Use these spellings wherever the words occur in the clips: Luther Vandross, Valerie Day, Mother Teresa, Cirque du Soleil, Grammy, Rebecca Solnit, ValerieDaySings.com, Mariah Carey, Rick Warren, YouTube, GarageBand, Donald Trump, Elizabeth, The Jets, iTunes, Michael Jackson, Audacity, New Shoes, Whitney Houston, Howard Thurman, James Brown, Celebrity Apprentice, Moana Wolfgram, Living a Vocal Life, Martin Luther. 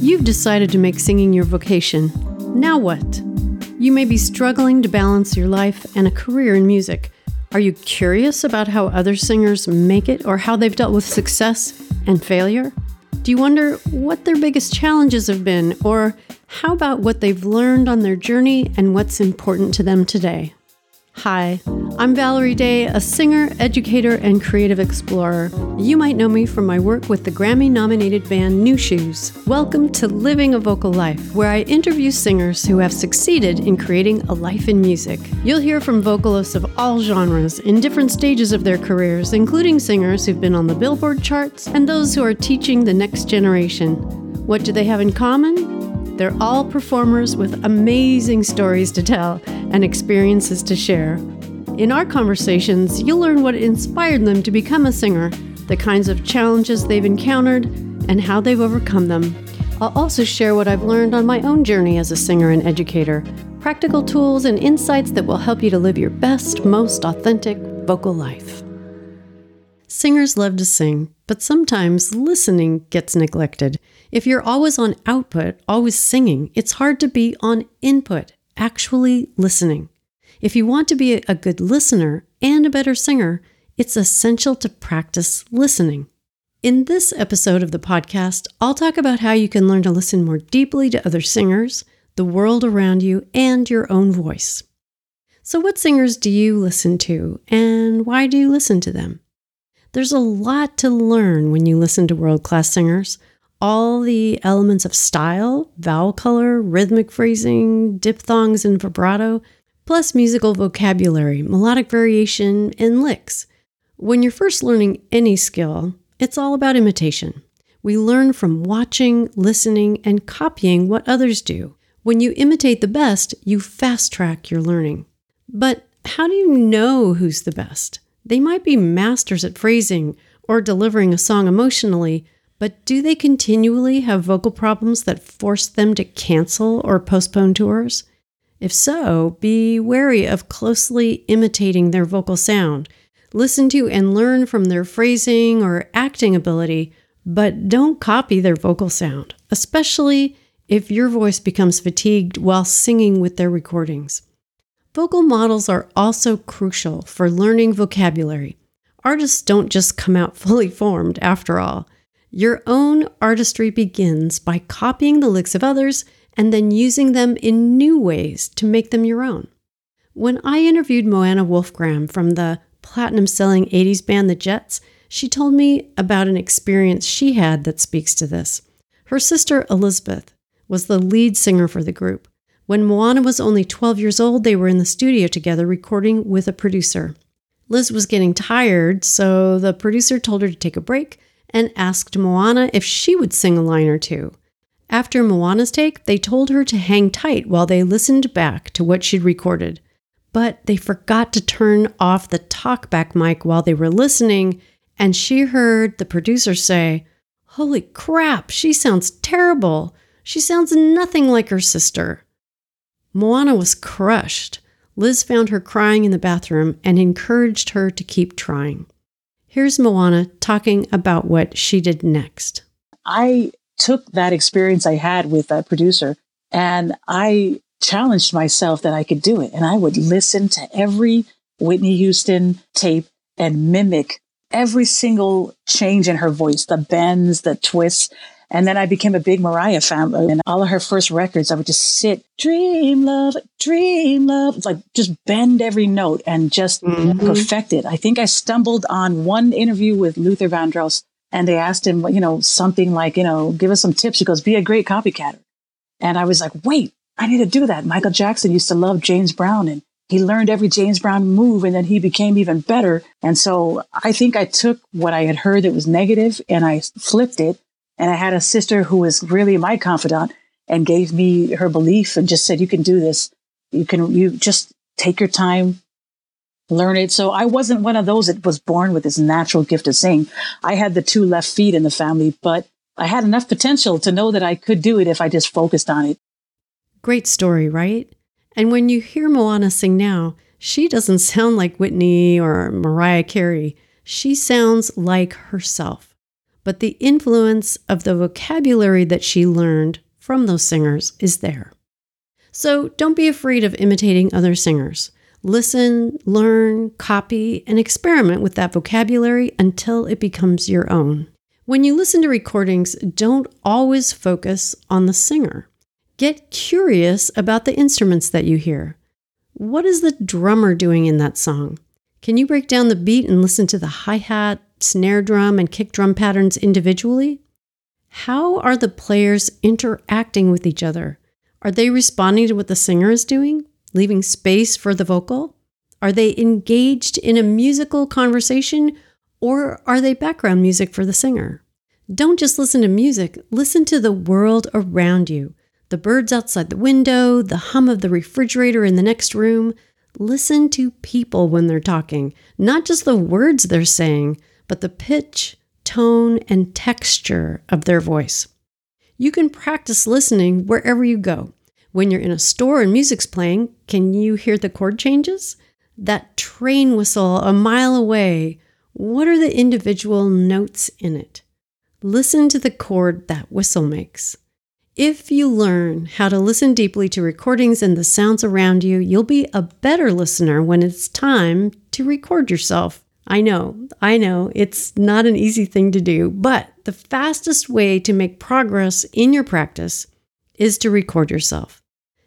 You've decided to make singing your vocation. Now what? You may be struggling to balance your life and a career in music. Are you curious about how other singers make it or how they've dealt with success and failure? Do you wonder what their biggest challenges have been, or how about what they've learned on their journey and what's important to them today? Hi, I'm Valerie Day, a singer, educator, and creative explorer. You might know me from my work with the Grammy-nominated band New Shoes. Welcome to Living a Vocal Life, where I interview singers who have succeeded in creating a life in music. You'll hear from vocalists of all genres in different stages of their careers, including singers who've been on the Billboard charts and those who are teaching the next generation. What do they have in common? They're all performers with amazing stories to tell and experiences to share. In our conversations, you'll learn what inspired them to become a singer, the kinds of challenges they've encountered, and how they've overcome them. I'll also share what I've learned on my own journey as a singer and educator, practical tools and insights that will help you to live your best, most authentic vocal life. Singers love to sing, but sometimes listening gets neglected. If you're always on output, always singing, it's hard to be on input, actually listening. If you want to be a good listener and a better singer, it's essential to practice listening. In this episode of the podcast, I'll talk about how you can learn to listen more deeply to other singers, the world around you, and your own voice. So what singers do you listen to, and why do you listen to them? There's a lot to learn when you listen to world-class singers. All the elements of style, vowel color, rhythmic phrasing, diphthongs and vibrato, plus musical vocabulary, melodic variation, and licks. When you're first learning any skill, it's all about imitation. We learn from watching, listening, and copying what others do. When you imitate the best, you fast-track your learning. But how do you know who's the best? They might be masters at phrasing or delivering a song emotionally, but do they continually have vocal problems that force them to cancel or postpone tours? If so, be wary of closely imitating their vocal sound. Listen to and learn from their phrasing or acting ability, but don't copy their vocal sound, especially if your voice becomes fatigued while singing with their recordings. Vocal models are also crucial for learning vocabulary. Artists don't just come out fully formed, after all. Your own artistry begins by copying the licks of others and then using them in new ways to make them your own. When I interviewed Moana Wolfgram from the platinum-selling 80s band The Jets, she told me about an experience she had that speaks to this. Her sister, Elizabeth, was the lead singer for the group. When Moana was only 12 years old, they were in the studio together recording with a producer. Liz was getting tired, so the producer told her to take a break and asked Moana if she would sing a line or two. After Moana's take, they told her to hang tight while they listened back to what she'd recorded. But they forgot to turn off the talkback mic while they were listening, and she heard the producer say, "Holy crap, she sounds terrible. She sounds nothing like her sister." Moana was crushed. Liz found her crying in the bathroom and encouraged her to keep trying. Here's Moana talking about what she did next. I took that experience I had with that producer and I challenged myself that I could do it. And I would listen to every Whitney Houston tape and mimic every single change in her voice, the bends, the twists. And then I became a big Mariah fan. And all of her first records, I would just sit, dream love, dream love. It's like just bend every note and just perfect it. I think I stumbled on one interview with Luther Vandross and they asked him, something like, give us some tips. He goes, be a great copycatter. And I was like, wait, I need to do that. Michael Jackson used to love James Brown and he learned every James Brown move and then he became even better. And so I think I took what I had heard that was negative and I flipped it. And I had a sister who was really my confidant and gave me her belief and just said, you can do this. You just take your time, learn it. So I wasn't one of those that was born with this natural gift of singing. I had the two left feet in the family, but I had enough potential to know that I could do it if I just focused on it. Great story, right? And when you hear Moana sing now, she doesn't sound like Whitney or Mariah Carey. She sounds like herself. but the influence of the vocabulary that she learned from those singers is there. So don't be afraid of imitating other singers. Listen, learn, copy, and experiment with that vocabulary until it becomes your own. When you listen to recordings, don't always focus on the singer. Get curious about the instruments that you hear. What is the drummer doing in that song? Can you break down the beat and listen to the hi-hat, snare drum, and kick drum patterns individually? How are the players interacting with each other? Are they responding to what the singer is doing, leaving space for the vocal? Are they engaged in a musical conversation, or are they background music for the singer? Don't just listen to music, listen to the world around you. The birds outside the window, the hum of the refrigerator in the next room. Listen to people when they're talking, not just the words they're saying, but the pitch, tone, and texture of their voice. You can practice listening wherever you go. When you're in a store and music's playing, can you hear the chord changes? That train whistle a mile away, what are the individual notes in it? Listen to the chord that whistle makes. If you learn how to listen deeply to recordings and the sounds around you, you'll be a better listener when it's time to record yourself. I know, it's not an easy thing to do, but the fastest way to make progress in your practice is to record yourself.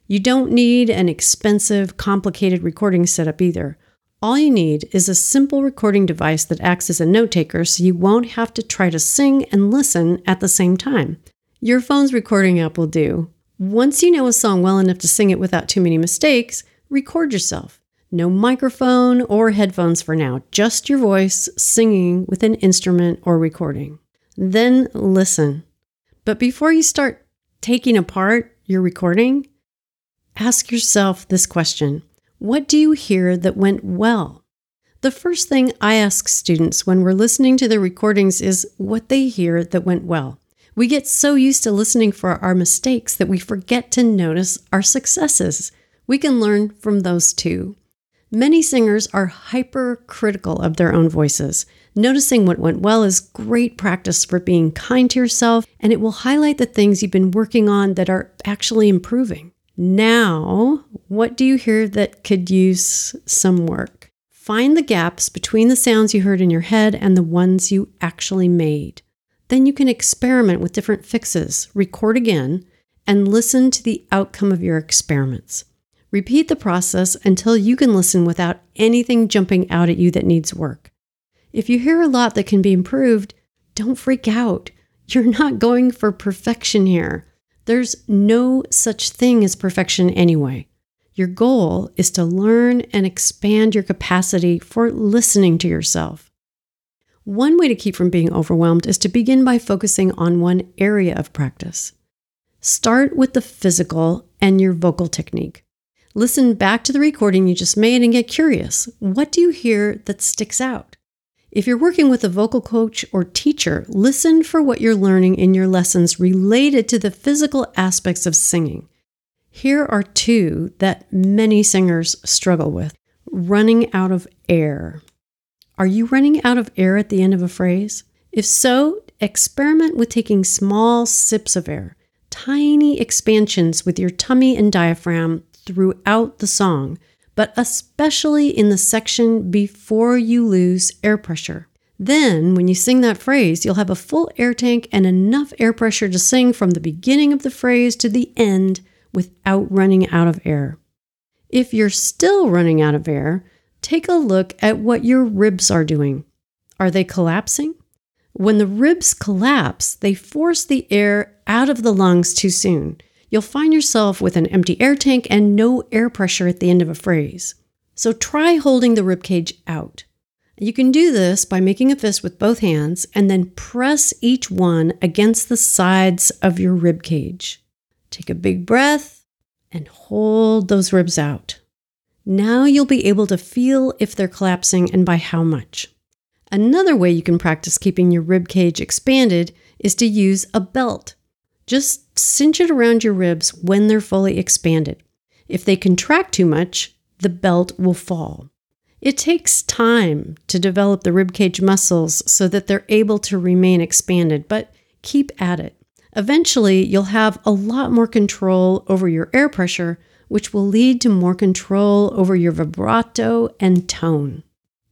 You don't need an expensive, complicated recording setup either. All you need is a simple recording device that acts as a note taker so you won't have to try to sing and listen at the same time. Your phone's recording app will do. Once you know a song well enough to sing it without too many mistakes, record yourself. No microphone or headphones for now, just your voice singing with an instrument or recording. Then listen. But before you start taking apart your recording, ask yourself this question. What do you hear that went well? The first thing I ask students when we're listening to their recordings is what they hear that went well. We get so used to listening for our mistakes that we forget to notice our successes. We can learn from those too. Many singers are hypercritical of their own voices. Noticing what went well is great practice for being kind to yourself, and it will highlight the things you've been working on that are actually improving. Now, what do you hear that could use some work? Find the gaps between the sounds you heard in your head and the ones you actually made. Then you can experiment with different fixes, record again, and listen to the outcome of your experiments. Repeat the process until you can listen without anything jumping out at you that needs work. If you hear a lot that can be improved, don't freak out. You're not going for perfection here. There's no such thing as perfection anyway. Your goal is to learn and expand your capacity for listening to yourself. One way to keep from being overwhelmed is to begin by focusing on one area of practice. Start with the physical and your vocal technique. Listen back to the recording you just made and get curious. What do you hear that sticks out? If you're working with a vocal coach or teacher, listen for what you're learning in your lessons related to the physical aspects of singing. Here are two that many singers struggle with. Running out of air. Are you running out of air at the end of a phrase? If so, experiment with taking small sips of air, tiny expansions with your tummy and diaphragm throughout the song, but especially in the section before you lose air pressure. Then, when you sing that phrase, you'll have a full air tank and enough air pressure to sing from the beginning of the phrase to the end without running out of air. If you're still running out of air, take a look at what your ribs are doing. Are they collapsing? When the ribs collapse, they force the air out of the lungs too soon. You'll find yourself with an empty air tank and no air pressure at the end of a phrase. So try holding the ribcage out. You can do this by making a fist with both hands and then press each one against the sides of your ribcage. Take a big breath and hold those ribs out. Now you'll be able to feel if they're collapsing and by how much. Another way you can practice keeping your ribcage expanded is to use a belt. Just cinch it around your ribs when they're fully expanded. If they contract too much, the belt will fall. It takes time to develop the ribcage muscles so that they're able to remain expanded, but keep at it. Eventually, you'll have a lot more control over your air pressure, which will lead to more control over your vibrato and tone.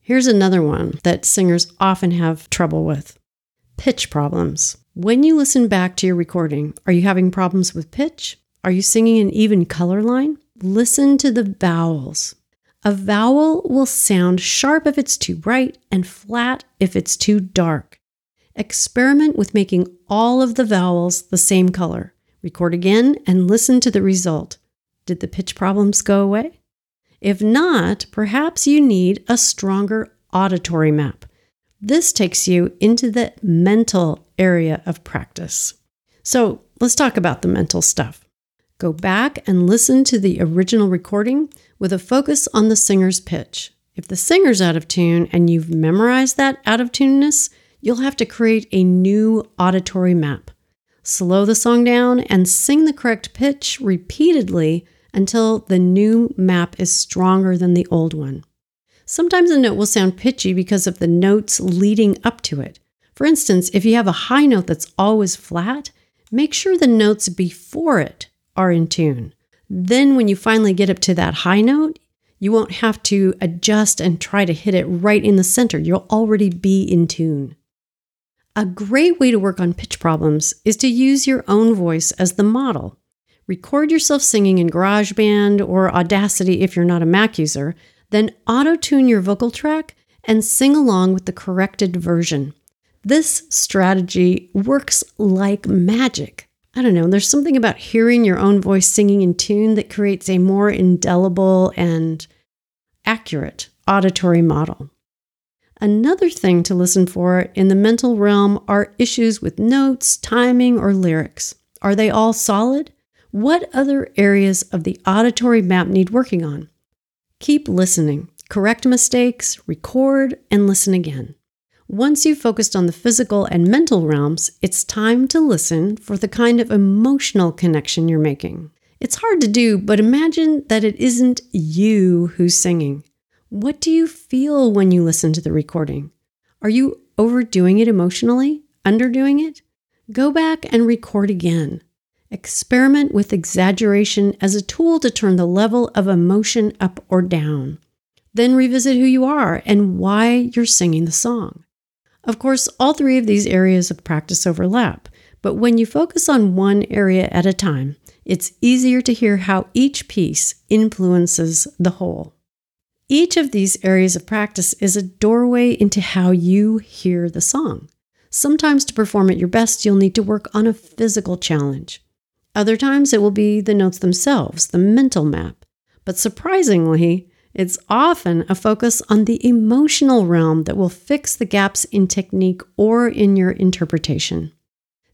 Here's another one that singers often have trouble with. Pitch problems. When you listen back to your recording, are you having problems with pitch? Are you singing an even color line? Listen to the vowels. A vowel will sound sharp if it's too bright and flat if it's too dark. Experiment with making all of the vowels the same color. Record again and listen to the result. Did the pitch problems go away? If not, perhaps you need a stronger auditory map. This takes you into the mental area of practice. So let's talk about the mental stuff. Go back and listen to the original recording with a focus on the singer's pitch. If the singer's out of tune and you've memorized that out of tuneness, you'll have to create a new auditory map. Slow the song down and sing the correct pitch repeatedly until the new map is stronger than the old one. Sometimes a note will sound pitchy because of the notes leading up to it. For instance, if you have a high note that's always flat, make sure the notes before it are in tune. Then when you finally get up to that high note, you won't have to adjust and try to hit it right in the center. You'll already be in tune. A great way to work on pitch problems is to use your own voice as the model. Record yourself singing in GarageBand or Audacity if you're not a Mac user, then auto-tune your vocal track and sing along with the corrected version. This strategy works like magic. I don't know, there's something about hearing your own voice singing in tune that creates a more indelible and accurate auditory model. Another thing to listen for in the mental realm are issues with notes, timing, or lyrics. Are they all solid? What other areas of the auditory map need working on? Keep listening, correct mistakes, record, and listen again. Once you've focused on the physical and mental realms, it's time to listen for the kind of emotional connection you're making. It's hard to do, but imagine that it isn't you who's singing. What do you feel when you listen to the recording? Are you overdoing it emotionally? Underdoing it? Go back and record again. Experiment with exaggeration as a tool to turn the level of emotion up or down. Then revisit who you are and why you're singing the song. Of course, all three of these areas of practice overlap, but when you focus on one area at a time, it's easier to hear how each piece influences the whole. Each of these areas of practice is a doorway into how you hear the song. Sometimes to perform at your best, you'll need to work on a physical challenge. Other times it will be the notes themselves, the mental map. But surprisingly, it's often a focus on the emotional realm that will fix the gaps in technique or in your interpretation.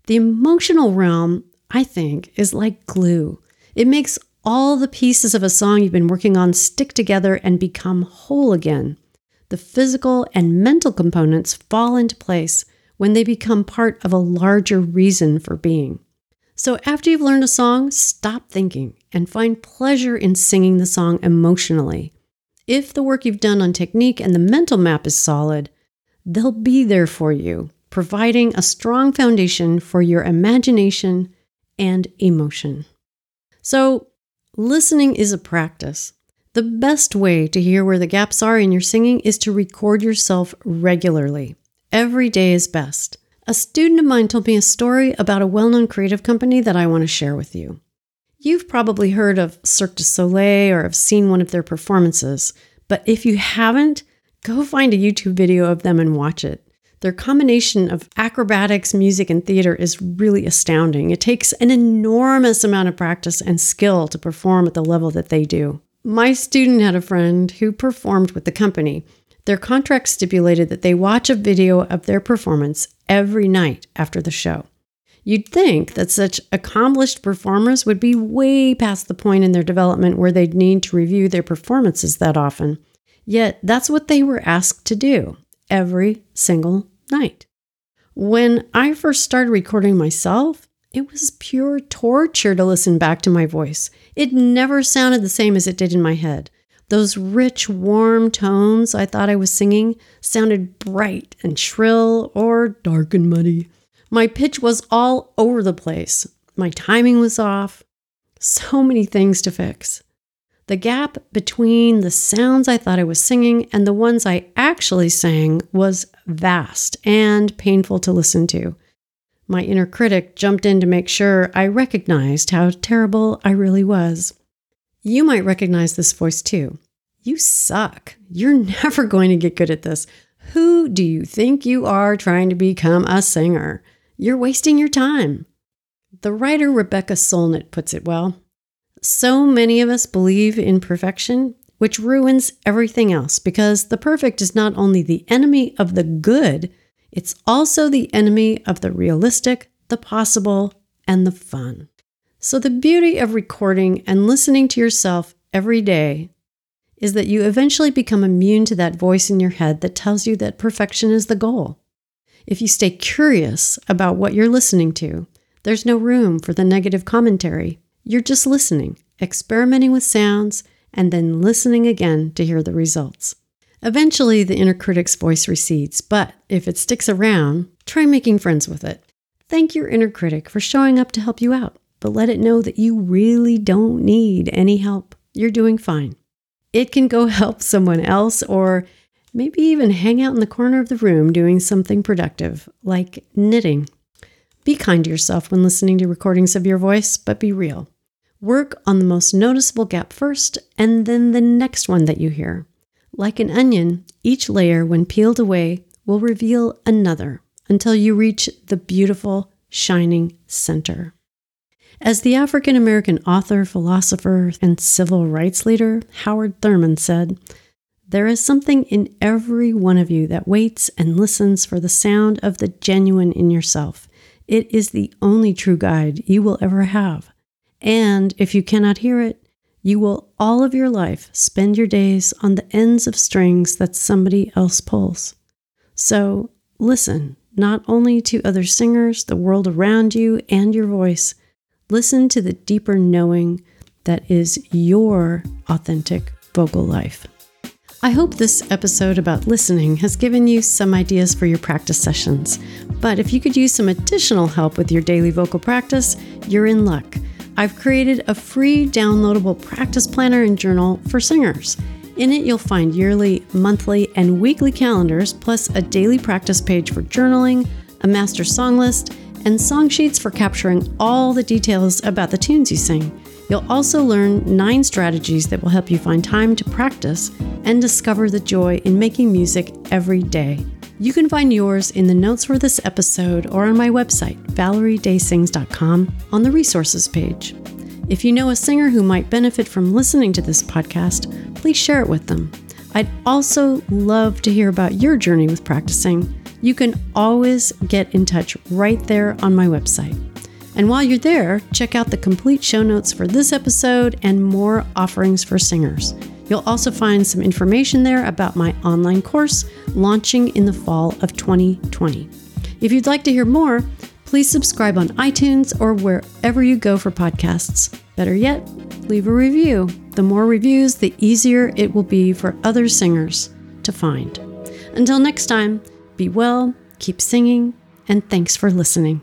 The emotional realm, I think, is like glue. It makes all the pieces of a song you've been working on stick together and become whole again. The physical and mental components fall into place when they become part of a larger reason for being. So after you've learned a song, stop thinking and find pleasure in singing the song emotionally. If the work you've done on technique and the mental map is solid, they'll be there for you, providing a strong foundation for your imagination and emotion. So, listening is a practice. The best way to hear where the gaps are in your singing is to record yourself regularly. Every day is best. A student of mine told me a story about a well-known creative company that I want to share with you. You've probably heard of Cirque du Soleil or have seen one of their performances, but if you haven't, go find a YouTube video of them and watch it. Their combination of acrobatics, music, and theater is really astounding. It takes an enormous amount of practice and skill to perform at the level that they do. My student had a friend who performed with the company. Their contract stipulated that they watch a video of their performance every night after the show. You'd think that such accomplished performers would be way past the point in their development where they'd need to review their performances that often. Yet, that's what they were asked to do every single night. When I first started recording myself, it was pure torture to listen back to my voice. It never sounded the same as it did in my head. Those rich, warm tones I thought I was singing sounded bright and shrill or dark and muddy. My pitch was all over the place. My timing was off. So many things to fix. The gap between the sounds I thought I was singing and the ones I actually sang was vast and painful to listen to. My inner critic jumped in to make sure I recognized how terrible I really was. You might recognize this voice too. You suck. You're never going to get good at this. Who do you think you are trying to become a singer? You're wasting your time. The writer Rebecca Solnit puts it well. So many of us believe in perfection, which ruins everything else because the perfect is not only the enemy of the good, it's also the enemy of the realistic, the possible, and the fun. So the beauty of recording and listening to yourself every day is that you eventually become immune to that voice in your head that tells you that perfection is the goal. If you stay curious about what you're listening to, there's no room for the negative commentary. You're just listening, experimenting with sounds, and then listening again to hear the results. Eventually, the inner critic's voice recedes, but if it sticks around, try making friends with it. Thank your inner critic for showing up to help you out, but let it know that you really don't need any help. You're doing fine. It can go help someone else or maybe even hang out in the corner of the room doing something productive, like knitting. Be kind to yourself when listening to recordings of your voice, but be real. Work on the most noticeable gap first and then the next one that you hear. Like an onion, each layer, when peeled away, will reveal another until you reach the beautiful, shining center. As the African-American author, philosopher, and civil rights leader Howard Thurman said, "There is something in every one of you that waits and listens for the sound of the genuine in yourself. It is the only true guide you will ever have. And if you cannot hear it, you will all of your life spend your days on the ends of strings that somebody else pulls. So listen, not only to other singers, the world around you, and your voice. Listen to the deeper knowing that is your authentic vocal life." I hope this episode about listening has given you some ideas for your practice sessions. But if you could use some additional help with your daily vocal practice, you're in luck. I've created a free downloadable practice planner and journal for singers. In it, you'll find yearly, monthly, and weekly calendars, plus a daily practice page for journaling, a master song list, and song sheets for capturing all the details about the tunes you sing. You'll also learn 9 strategies that will help you find time to practice and discover the joy in making music every day. You can find yours in the notes for this episode or on my website, ValerieDaySings.com, on the resources page. If you know a singer who might benefit from listening to this podcast, please share it with them. I'd also love to hear about your journey with practicing. You can always get in touch right there on my website. And while you're there, check out the complete show notes for this episode and more offerings for singers. You'll also find some information there about my online course launching in the fall of 2020. If you'd like to hear more, please subscribe on iTunes or wherever you go for podcasts. Better yet, leave a review. The more reviews, the easier it will be for other singers to find. Until next time, be well, keep singing, and thanks for listening.